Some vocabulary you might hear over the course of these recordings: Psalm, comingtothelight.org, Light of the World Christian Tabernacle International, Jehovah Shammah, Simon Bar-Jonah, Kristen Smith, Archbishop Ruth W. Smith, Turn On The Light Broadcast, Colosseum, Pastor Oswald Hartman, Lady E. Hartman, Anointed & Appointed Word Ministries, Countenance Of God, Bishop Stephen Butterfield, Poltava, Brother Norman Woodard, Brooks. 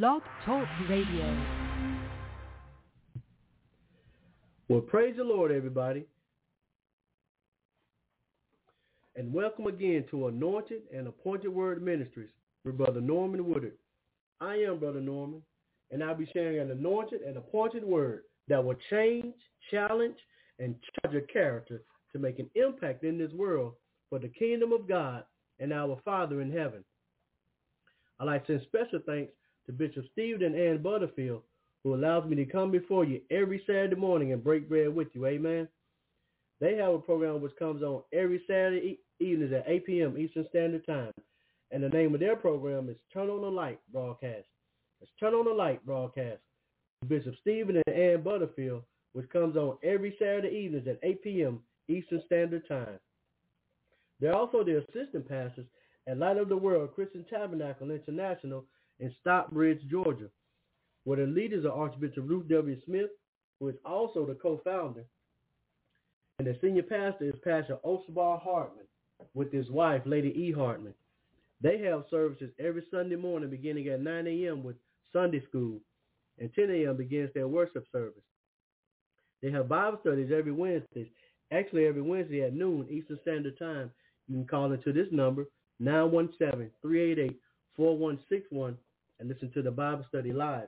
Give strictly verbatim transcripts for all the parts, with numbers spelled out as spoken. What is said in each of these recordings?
Blog Talk Radio. Well, praise the Lord, everybody. And welcome again to Anointed and Appointed Word Ministries with Brother Norman Woodard. I am Brother Norman, and I'll be sharing an anointed and appointed word that will change, challenge, and charge your character to make an impact in this world for the kingdom of God and our Father in heaven. I'd like to send special thanks to Bishop Stephen and Ann Butterfield, who allows me to come before you every Saturday morning and break bread with you. Amen. They have a program which comes on every Saturday e- evenings at eight p.m. Eastern Standard Time. And the name of their program is Turn On The Light Broadcast. It's Turn On The Light Broadcast. Bishop Stephen and Ann Butterfield, which comes on every Saturday evenings at eight p.m. Eastern Standard Time. They're also the assistant pastors at Light of the World Christian Tabernacle International in Stockbridge, Georgia, where the leaders are Archbishop Ruth W. Smith, who is also the co-founder, and the senior pastor is Pastor Oswald Hartman with his wife, Lady E. Hartman. They have services every Sunday morning beginning at nine a.m. with Sunday school, and ten a.m. begins their worship service. They have Bible studies every Wednesday, actually every Wednesday at noon Eastern Standard Time. You can call into this number, nine one seven, three eight eight, four one six one, and listen to the Bible study live.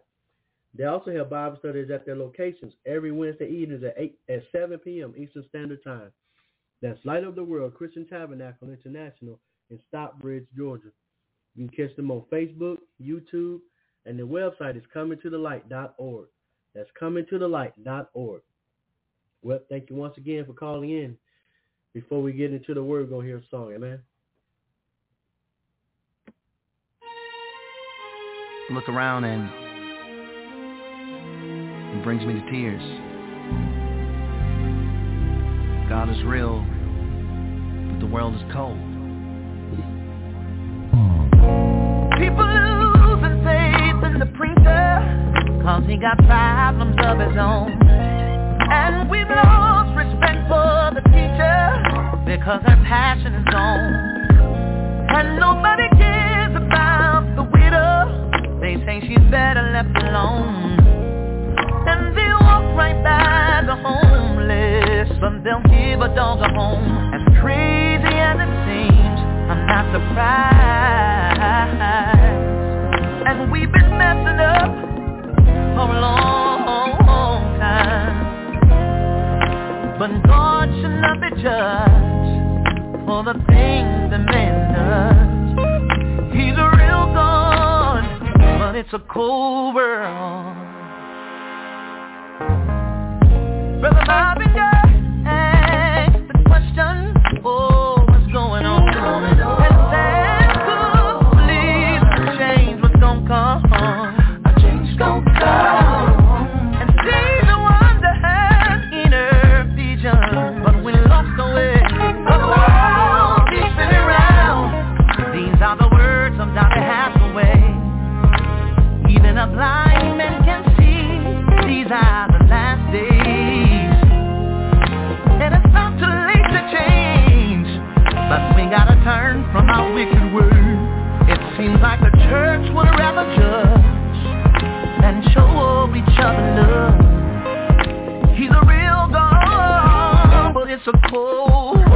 They also have Bible studies at their locations every Wednesday evenings at eight at seven p.m. Eastern Standard Time. That's Light of the World Christian Tabernacle International in Stockbridge, Georgia. You can catch them on Facebook, YouTube, and their website is coming to the light dot org. That's coming to the light dot org. Well, thank you once again for calling in. Before we get into the word, we're going to hear a song. Amen. Look around and it brings me to tears. God is real, but the world is cold. People losing faith in the preacher, cause he got problems of his own. And we've lost respect for the teacher, because her passion is gone. And nobody cares about the widow, they say she's better left alone. And they walk right by the homeless, but they'll give a dog a home. As crazy as it seems, I'm not surprised. And we've been messing up for a long, long time. But God should not be judged for the things that man does. He's a real God, but it's a cold world. Brother Bobinger asks the question, oh, what's going on? And that's good, please change what's gonna come. A change gonna come. And see the one that has inner vision, but we lost the way of the world keeping around. These are the words of Doctor Hathaway. Even a blind man can see, these are the last days. And it's not too late to change, but we gotta turn from our wicked ways. It seems like the church would rather judge than show each other love. He's a real God, but it's a cold world. So cold, so cold.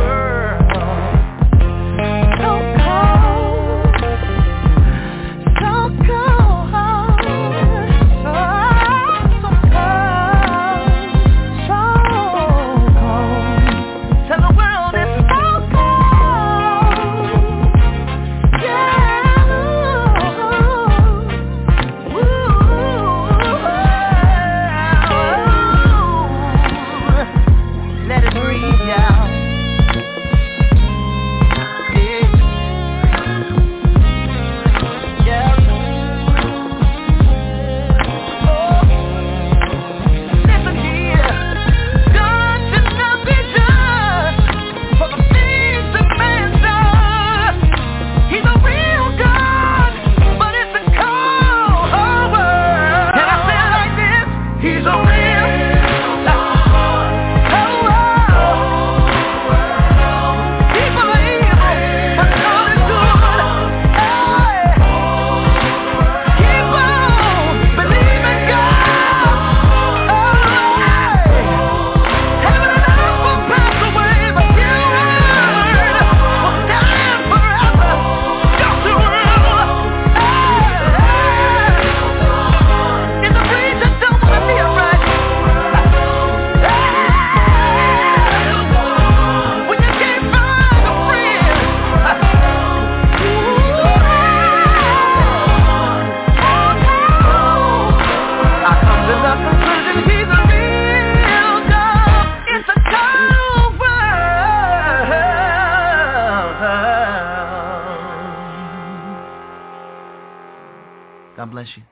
bless you.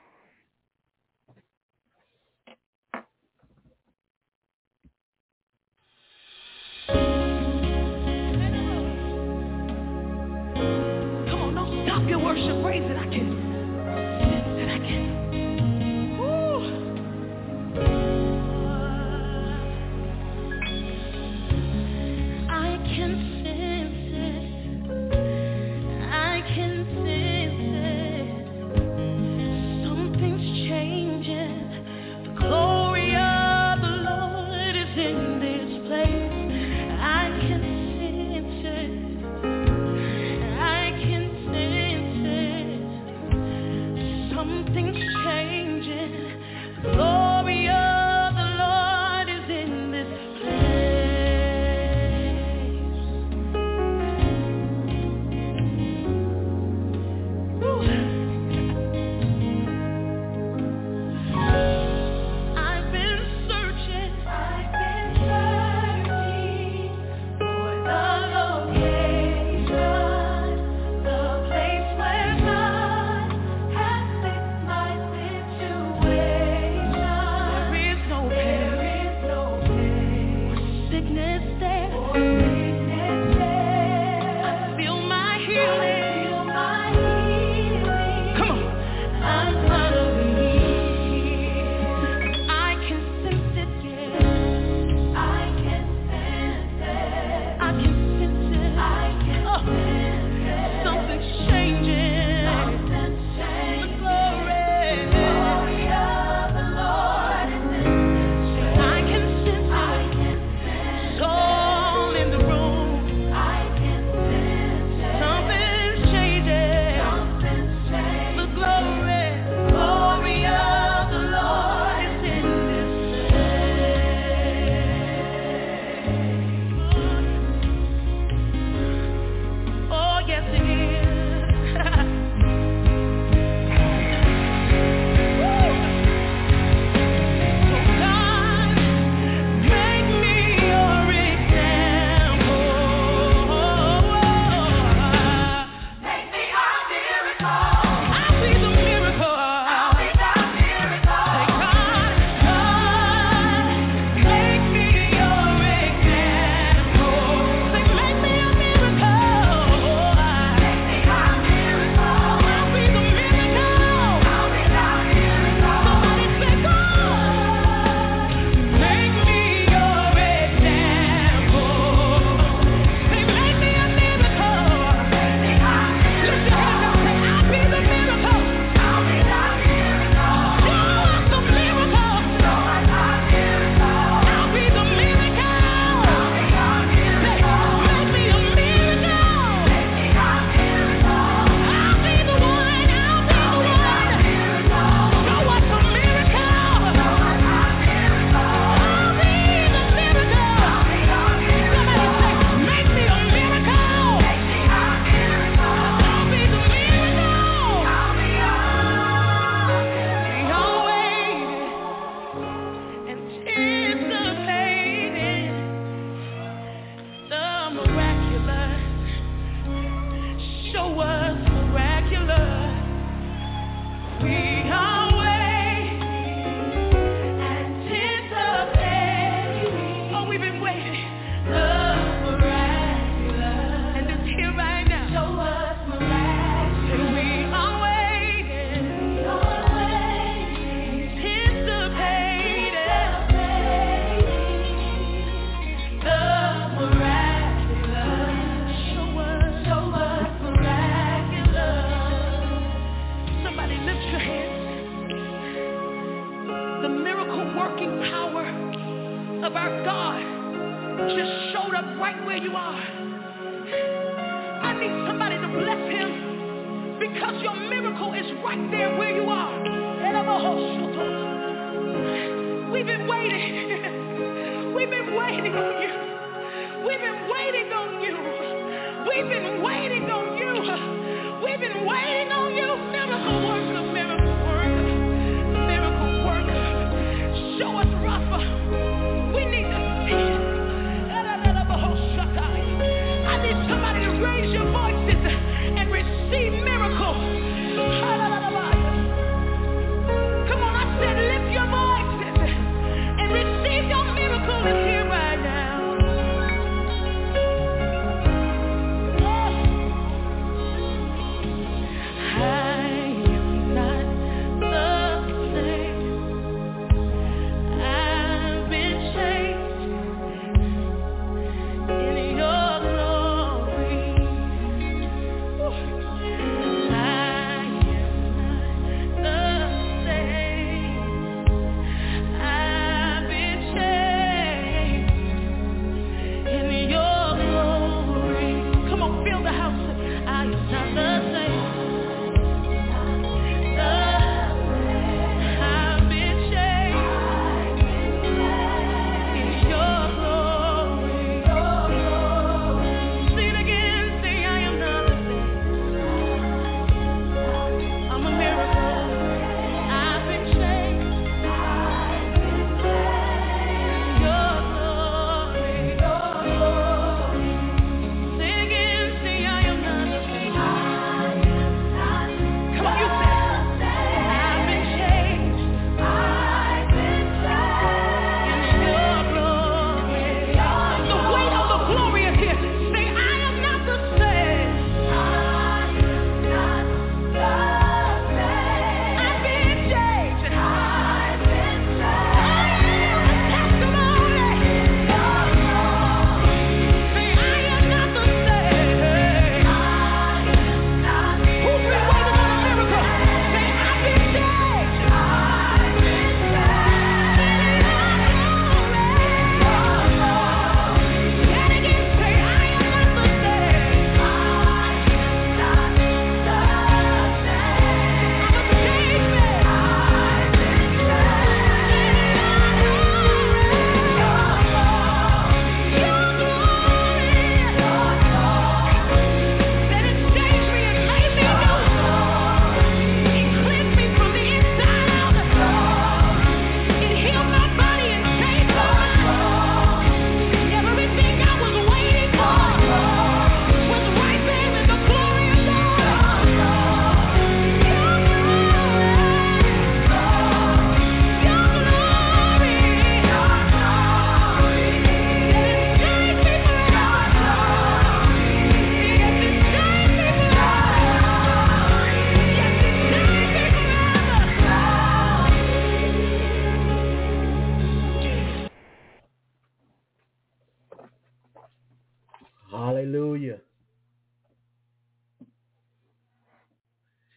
Come on, don't stop your worship. Raise it. I can. Your voices and receive miracles.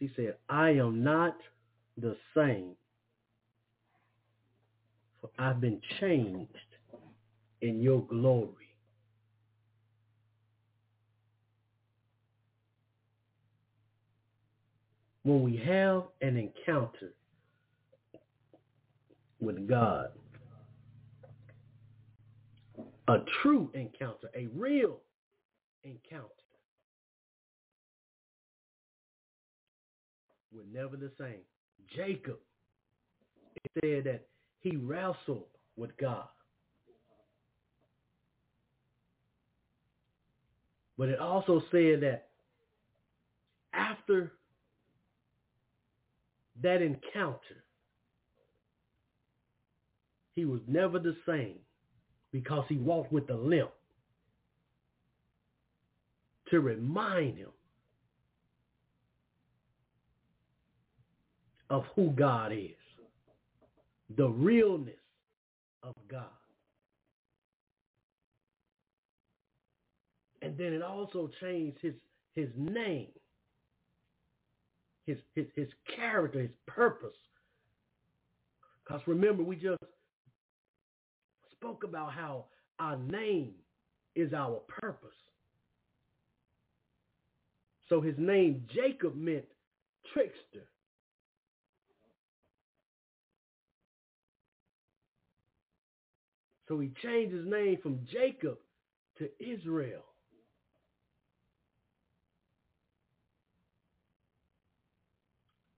She said, I am not the same, for I've been changed in your glory. When we have an encounter with God, a true encounter, a real encounter, we're never the same. Jacob said that he wrestled with God, but it also said that after that encounter, he was never the same, because he walked with a limp to remind him of who God is, the realness of God. And then it also changed his, his name, his, his, his character, his purpose. Because remember, we just spoke about how our name is our purpose. So his name, Jacob, meant trickster. So he changed his name from Jacob to Israel.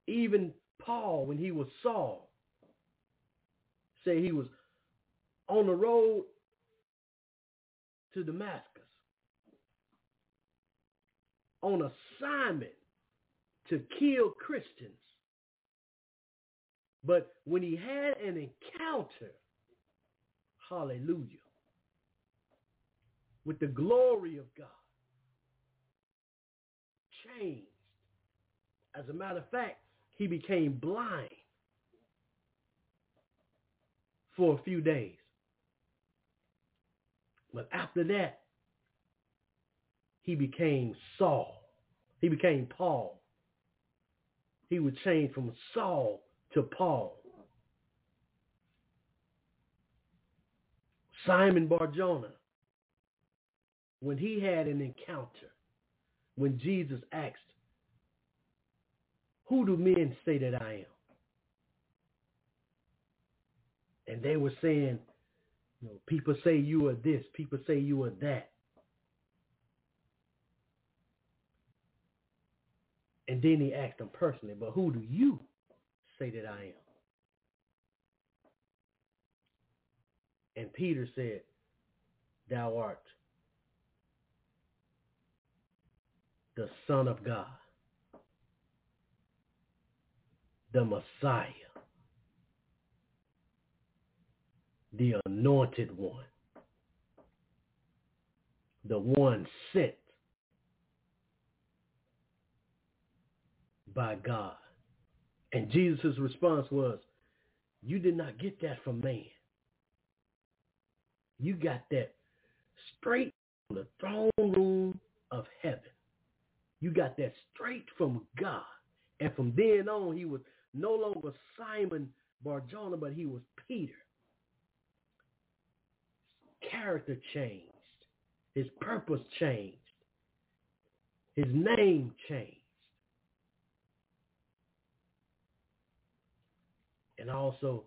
Even Paul, when he was Saul, said he was on the road to Damascus, on assignment to kill Christians. But when he had an encounter, hallelujah, with the glory of God, changed. As a matter of fact, he became blind for a few days. But after that, he became Saul. He became Paul. He would change from Saul to Paul. Simon Bar-Jonah, when he had an encounter, when Jesus asked, who do men say that I am? And they were saying, you know, people say you are this, people say you are that. And then he asked them personally, but who do you say that I am? And Peter said, thou art the Son of God, the Messiah, the Anointed One, the one sent by God. And Jesus' response was, you did not get that from man. You got that straight from the throne room of heaven. You got that straight from God. And from then on, he was no longer Simon Bar-Jonah, but he was Peter. His character changed. His purpose changed. His name changed. And also,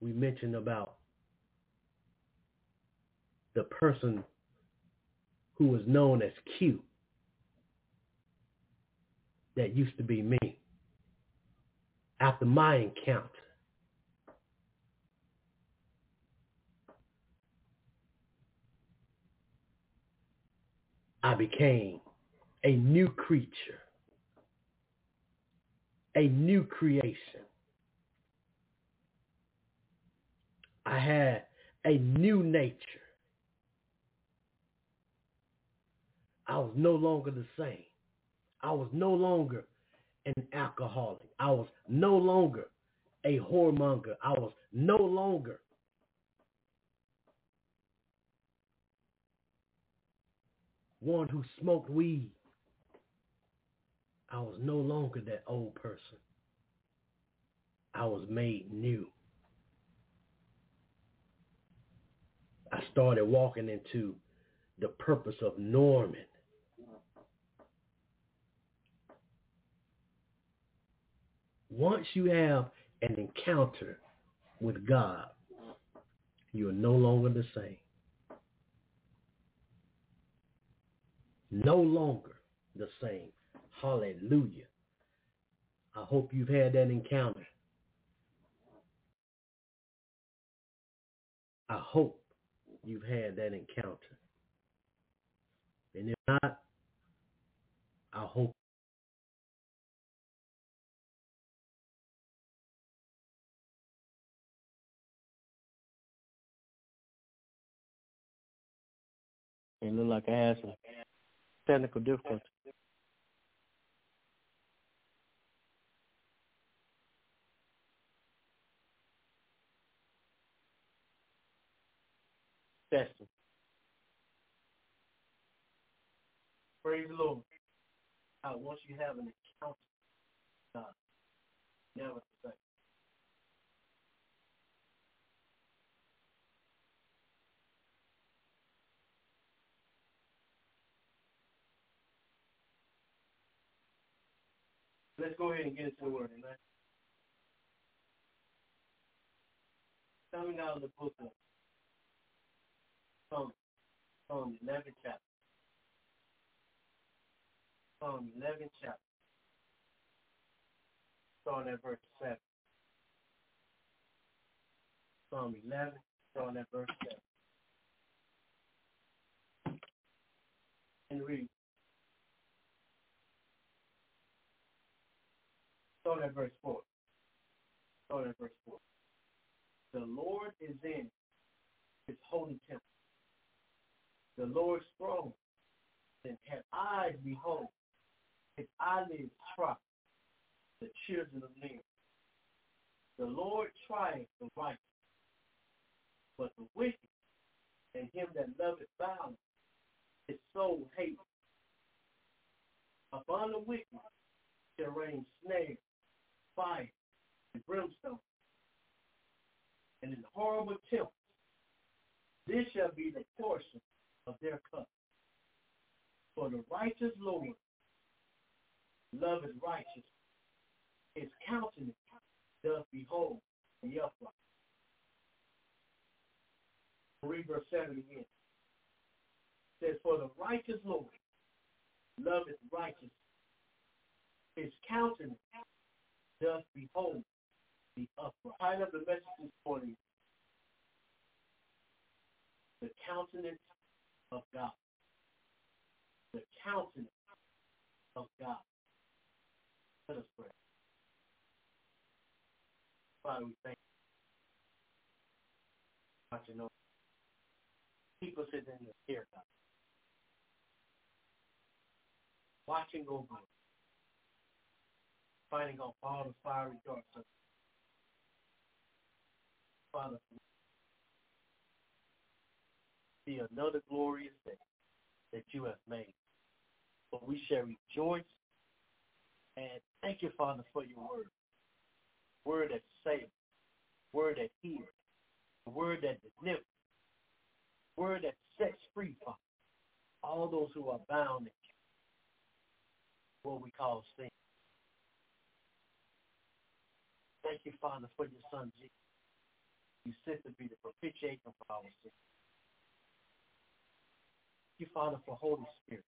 we mentioned about the person who was known as Q. That used to be me. After my encounter, I became a new creature, a new creation. I had a new nature. I was no longer the same. I was no longer an alcoholic. I was no longer a whoremonger. I was no longer one who smoked weed. I was no longer that old person. I was made new. I started walking into the purpose of Norman. Once you have an encounter with God, you are no longer the same. No longer the same. Hallelujah. I hope you've had that encounter. I hope you've had that encounter. And if not, I hope. It looked like I had some technical difficulty. Testing. Praise the Lord. Now, once you have an encounter with God, never the same. Let's go ahead and get into the word, amen. Coming out of the book of Psalm, Psalm eleven chapter. Psalm eleven chapter. Starting at verse seven. Psalm eleven, starting at verse seven. And read. Start at verse four. Start at verse four. The Lord is in his holy temple. The Lord's throne, and have eyes behold, his eyelids try the children of men. The Lord trieth the righteous, but the wicked and him that loveth violence, his soul hateth. Upon the wicked shall rain snares, fire, and brimstone, and in horrible tempest. This shall be the portion of their cup. For the righteous Lord love is righteous. His countenance doth behold the upright. Read verse seven again. It says, for the righteous Lord love is righteous. His countenance doth behold the upright. Title of the message this morning: the countenance of God. The countenance of God. Let us pray. Father, we thank you. God, you know, keep us in the fear, God. Watching over us. Fighting off all the fiery darts. Father, see another glorious day that you have made. But we shall rejoice and thank you, Father, for your word. Word that saves, word that heals, word that delivers, word that sets free, Father, all those who are bound in what we call sin. Thank you, Father, for your Son, Jesus. You sent to be the propitiation for our sins. Thank you, Father, for Holy Spirit,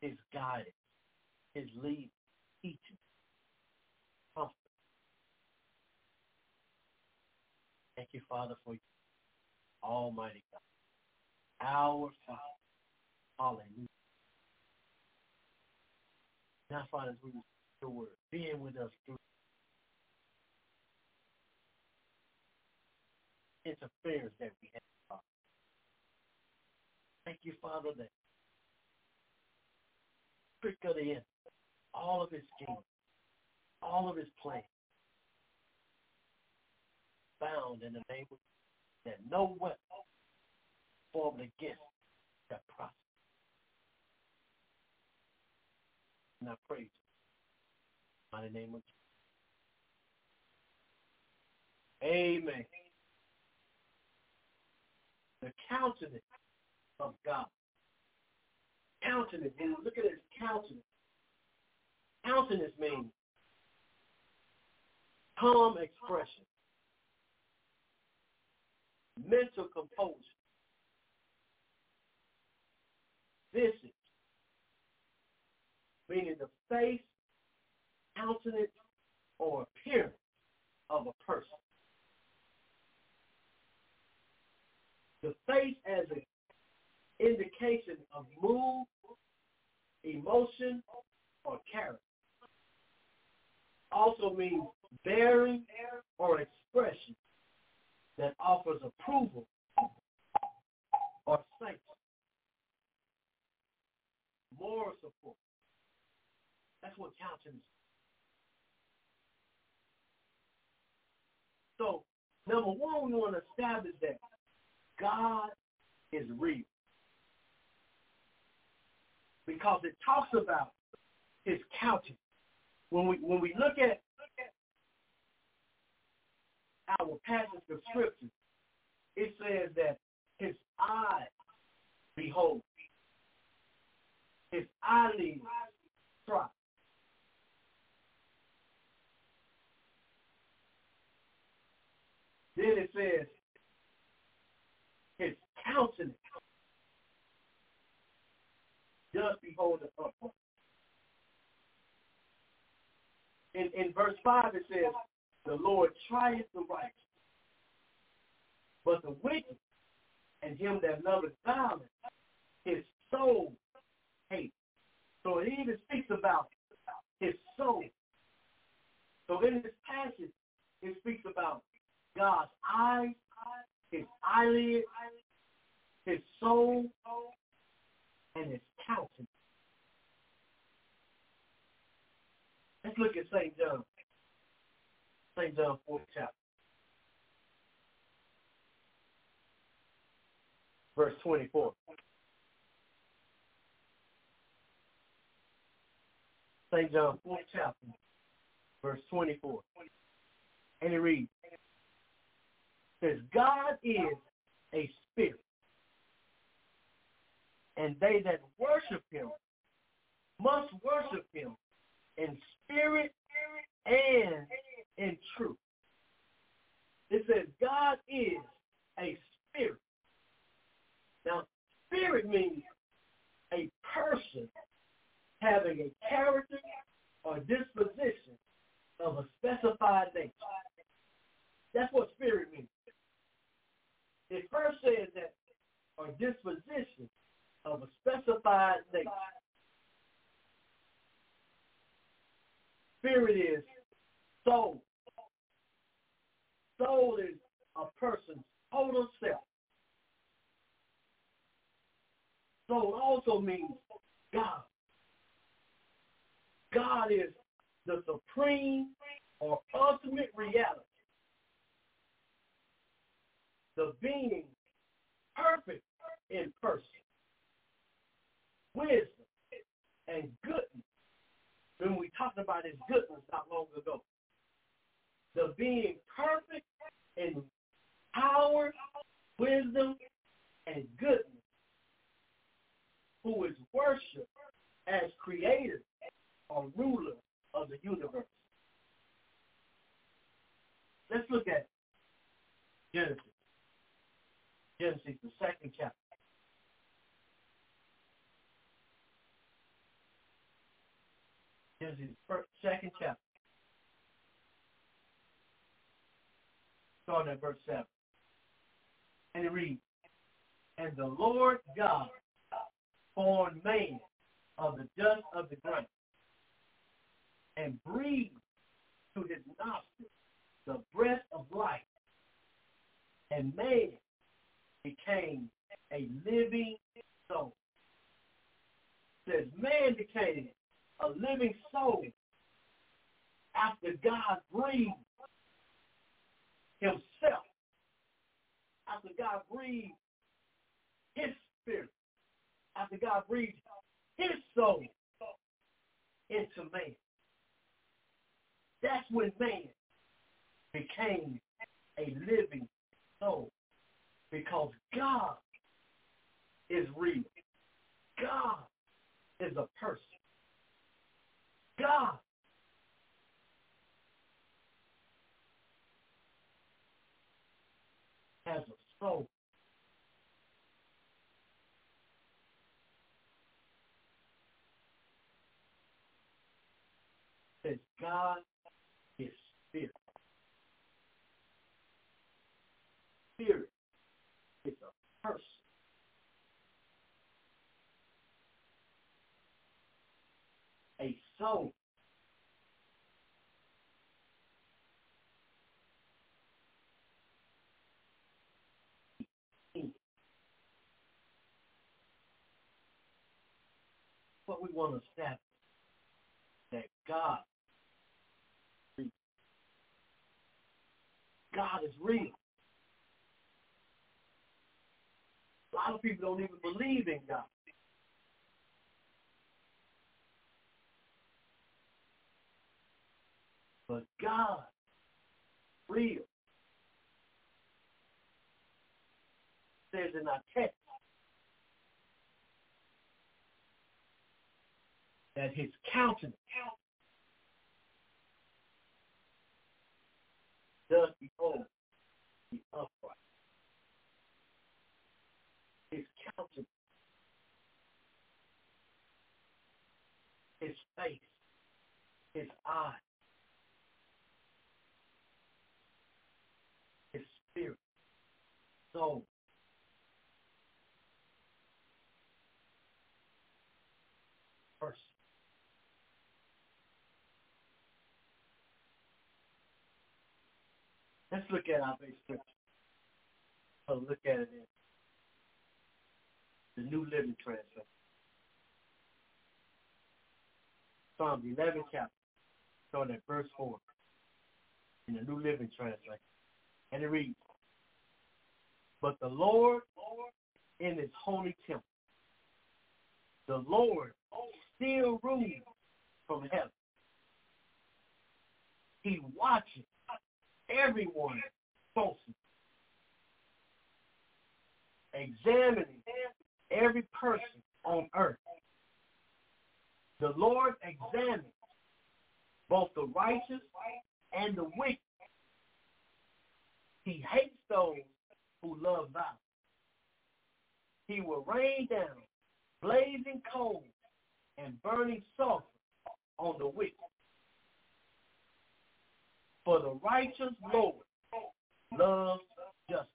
his guidance, his lead, teaching, comfort. Thank you, Father, for your almighty God, our Father. Hallelujah. Now, Father, we will the word, being with us through interference that we have, Father. Thank you, Father, that trick of the enemy, all of his schemes, all of his plans, bound in the name of Jesus, that no weapon formed against that process. and I praise you. In the name of Jesus. Amen. The countenance of God. Countenance. And look at his countenance. Countenance means calm expression, mental composure, visage, meaning the face, countenance, or appearance of a person. The face as an indication of mood, emotion, or character. Also means bearing or expression that offers approval or sanction, moral support. That's what countenance is. So, number one, we want to establish that God is real, because it talks about his countenance. When we when we look at our passage of scripture, it says that his eyes behold, his eyelids try. Then it says his countenance does behold the upright. In, in verse five, it says, the Lord trieth the righteous, but the wicked and him that loveth violence, his soul hates. So it even speaks about his soul. So in this passage, it speaks about God's eyes, his eyelids, his soul, and his countenance. Let's look at Saint John. Saint John, fourth chapter. Verse twenty-four. Saint John, fourth chapter. Verse twenty-four. And it reads, says, God is a spirit, and they that worship him must worship him in spirit and in truth. It says God is a spirit. Now, spirit means a person having a character or disposition of a specified nature. That's what spirit means. It first says that, or disposition of a specified nature. Spirit is soul. Soul is a person's total self. Soul also means God. God is the supreme or ultimate reality, the being perfect in person, wisdom, and goodness. When we talked about his goodness not long ago, the being perfect in power, wisdom, and goodness, who is worshipped as creator or ruler of the universe. Let's look at Genesis. Genesis, the second chapter. Genesis, first, second chapter. Starting at verse seven. And it reads, and the Lord God formed man of the dust of the ground and breathed to his nostrils the breath of life, and man became a living soul. It says man became a living soul after God breathed himself, after God breathed his spirit, after God breathed his soul into man. That's when man became a living soul, because God is real. God is a person. God has a soul. Says God is spirit. Spirit is a person. A soul we want to establish that God is real. God is real. A lot of people don't even believe in God. But God is real. It says in our text that his countenance does behold the upright. His countenance, his face, his eyes, his spirit, soul, person. Let's look at our base scripture. I'll look at it in the New Living Translation. Psalm eleven chapter, starting at verse four in the New Living Translation. And it reads, "But the Lord in his holy temple, the Lord still rules from heaven. He watches everyone falsely, examining every person on earth. The Lord examines both the righteous and the wicked. He hates those who love violence. He will rain down blazing coals and burning sulfur on the wicked. For the righteous Lord loves justice.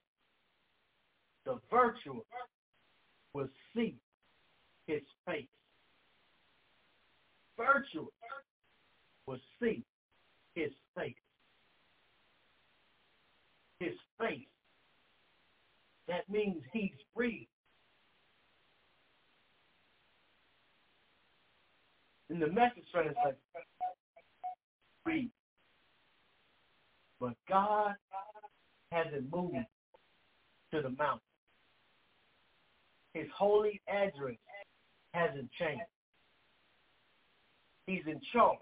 The virtuous will see his face." Virtuous will see his face. His face. That means he's free. In the Message translation, free. But God hasn't moved to the mountain. His holy address hasn't changed. He's in charge.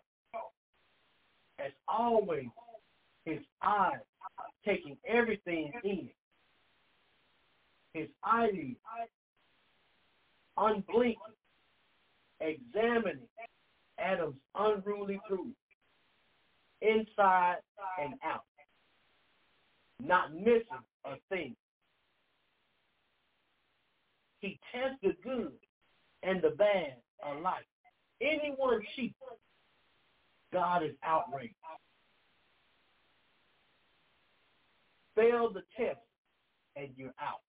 As always, his eyes taking everything in. His eyelids unblinking, examining Adam's unruly fruit, inside and out, not missing a thing. He tests the good and the bad alike. Anyone cheat, God is outraged. Fail the test and you're out.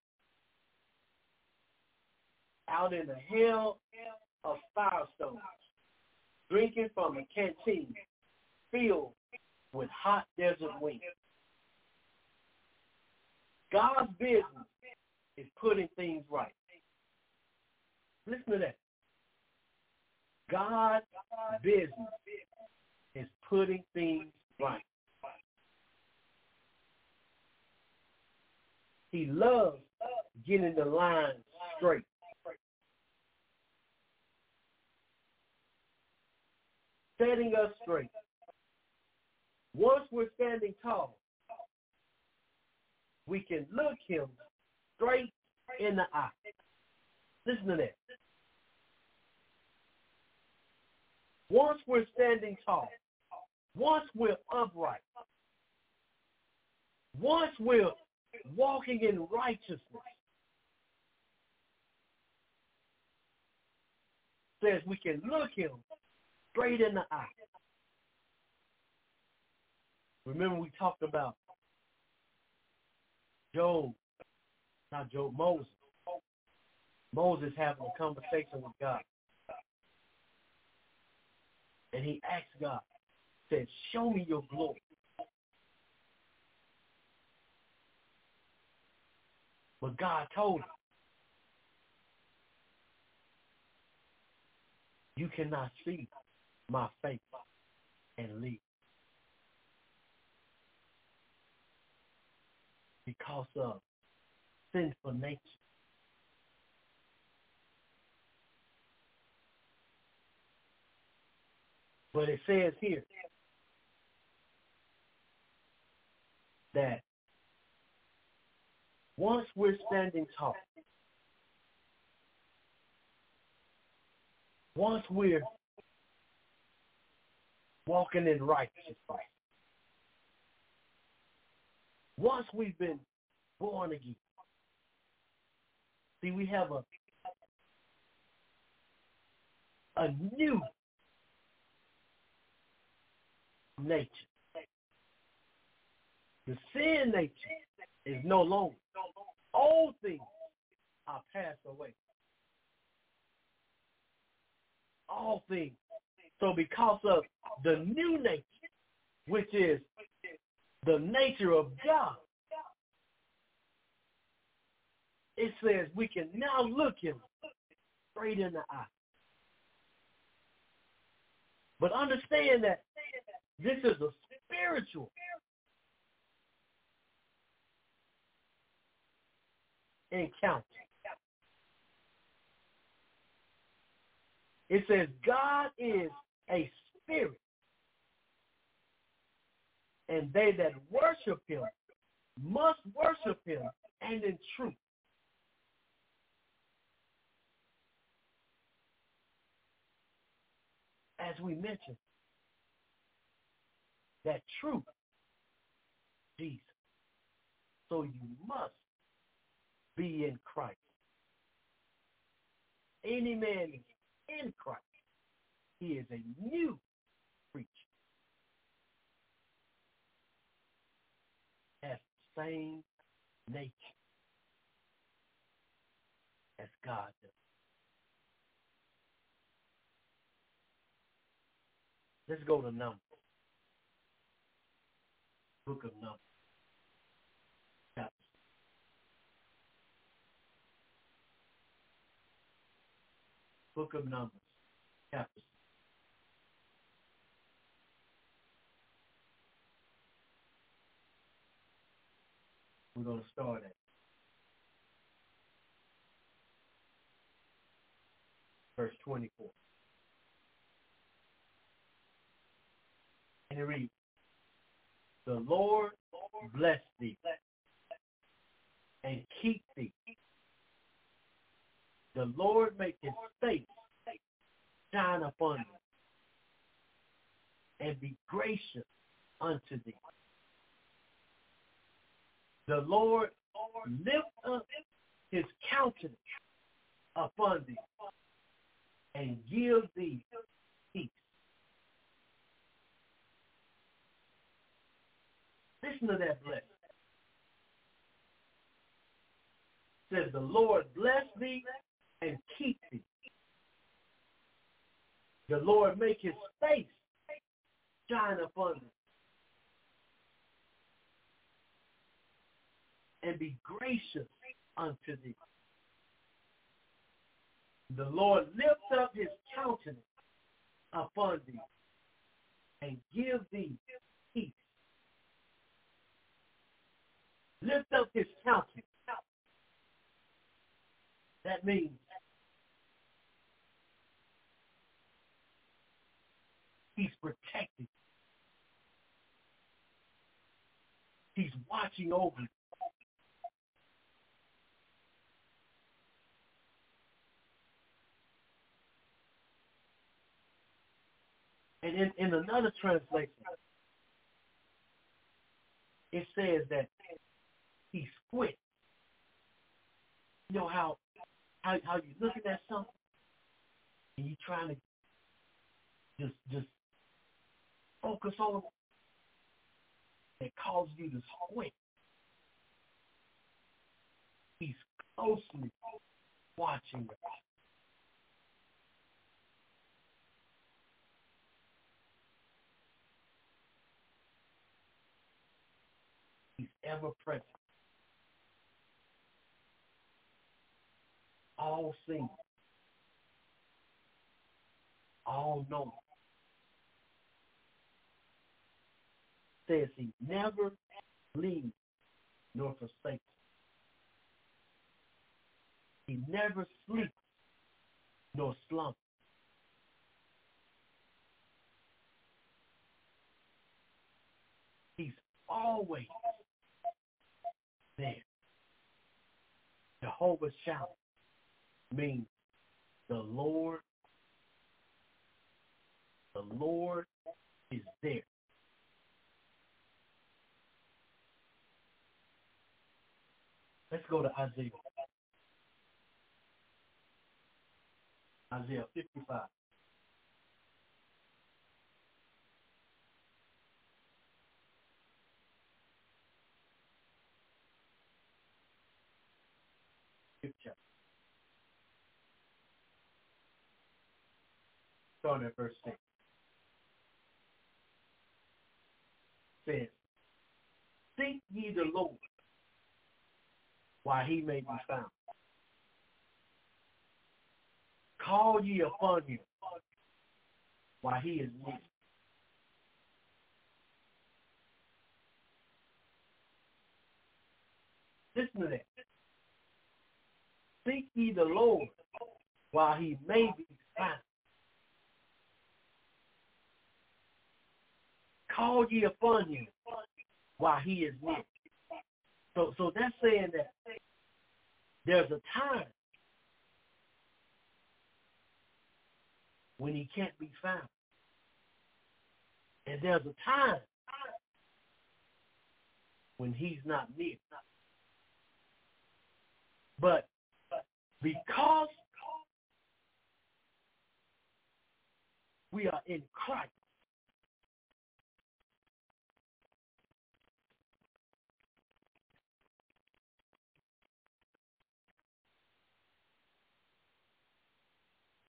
Out in the hell of firestones, drinking from a canteen filled with hot desert wind. God's business is putting things right. Listen to that. God's business is putting things right. He loves getting the line straight. setting us straight. Once we're standing tall, we can look him straight in the eye. Listen to that. Once we're standing tall, once we're upright, once we're walking in righteousness, says we can look him straight in the eye. Remember we talked about Job, not Job, Moses. Moses having a conversation with God. And he asked God, said, show me your glory. But God told him, you cannot see my face and live. Because of sinful nature. But it says here that once we're standing tall, once we're walking in righteousness, once we've been born again. See, we have a a new nature. The sin nature is no longer. All things are passed away. All things. So because of the new nature, which is the nature of God, it says we can now look him straight in the eye. But understand that this is a spiritual encounter. It says God is a spirit, and they that worship him must worship him and in truth. As we mentioned, that truth, Jesus. So you must be in Christ. Any man is in Christ, he is a new creature. Has the same nature as God does. Let's go to Numbers. Book of Numbers. Chapter. Book of Numbers. Chapter. We're going to start at verse twenty-four. And it reads, the Lord bless thee and keep thee. The Lord make his face shine upon thee and be gracious unto thee. The Lord lift up his countenance upon thee and give thee peace. Listen to that blessing. It says, the Lord bless thee and keep thee. The Lord make his face shine upon thee and be gracious unto thee. The Lord lift up his countenance upon thee and give thee peace. Lift up his countenance. That means he's He's watching over you. And in, in another translation, it says that he's quick. You know how how how you're looking at something and you're trying to just just focus on it, that causes you to squint. He's closely watching us. He's ever present. All seen, all known. Says he never leaves nor forsakes. He never sleeps nor slumbers. He's always there. Jehovah Shammah means the Lord, the Lord is there. Let's go to Isaiah. Isaiah fifty-five. Start at verse six. It says, seek ye the Lord while he may be found. Call ye upon him while he is near. Listen to that. Seek ye the Lord while he may be found. Call ye upon him while he is near. So, so that's saying that there's a time when he can't be found. And there's a time when he's not near. But because we are in Christ,